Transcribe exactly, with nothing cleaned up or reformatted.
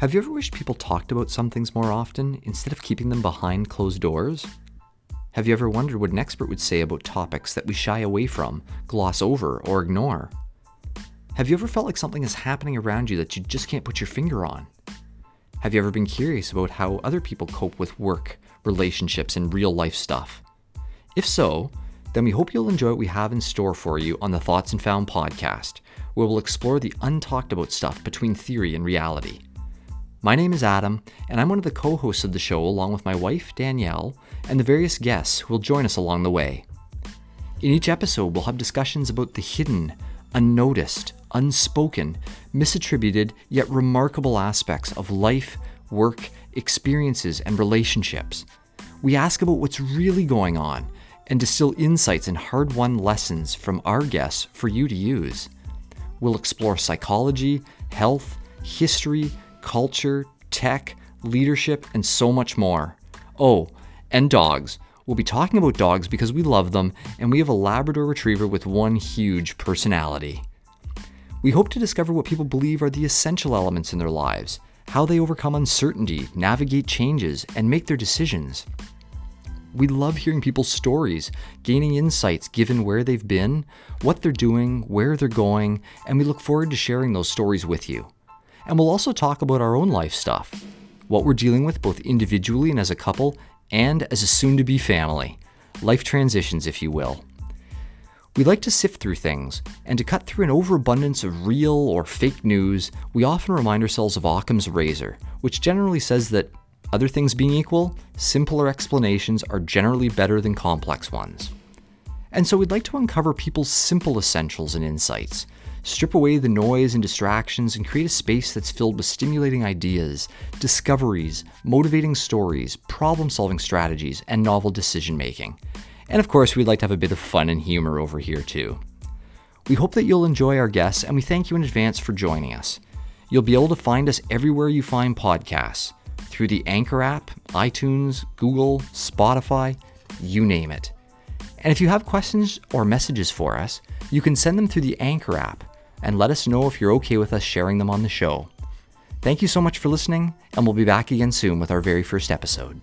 Have you ever wished people talked about some things more often instead of keeping them behind closed doors? Have you ever wondered what an expert would say about topics that we shy away from, gloss over, or ignore? Have you ever felt like something is happening around you that you just can't put your finger on? Have you ever been curious about how other people cope with work, relationships, and real-life stuff? If so, then we hope you'll enjoy what we have in store for you on the Thoughts and Found podcast, where we'll explore the untalked-about stuff between theory and reality. My name is Adam, and I'm one of the co-hosts of the show along with my wife, Danielle, and the various guests who will join us along the way. In each episode, we'll have discussions about the hidden, unnoticed, unspoken, misattributed, yet remarkable aspects of life, work, experiences, and relationships. We ask about what's really going on and distill insights and hard-won lessons from our guests for you to use. We'll explore psychology, health, history, culture, tech, leadership, and so much more. Oh, and dogs. We'll be talking about dogs because we love them, and we have a Labrador Retriever with one huge personality. We hope to discover what people believe are the essential elements in their lives, how they overcome uncertainty, navigate changes, and make their decisions. We love hearing people's stories, gaining insights given where they've been, what they're doing, where they're going, and we look forward to sharing those stories with you. And we'll also talk about our own life stuff, what we're dealing with both individually and as a couple, and as a soon-to-be family. Life transitions, if you will. We like to sift through things, and to cut through an overabundance of real or fake news, we often remind ourselves of Occam's razor, which generally says that, other things being equal, simpler explanations are generally better than complex ones. And so we'd like to uncover people's simple essentials and insights, strip away the noise and distractions, and create a space that's filled with stimulating ideas, discoveries, motivating stories, problem-solving strategies, and novel decision-making. And of course, we'd like to have a bit of fun and humor over here too. We hope that you'll enjoy our guests, and we thank you in advance for joining us. You'll be able to find us everywhere you find podcasts, through the Anchor app, iTunes, Google, Spotify, you name it. And if you have questions or messages for us, you can send them through the Anchor app and let us know if you're okay with us sharing them on the show. Thank you so much for listening, and we'll be back again soon with our very first episode.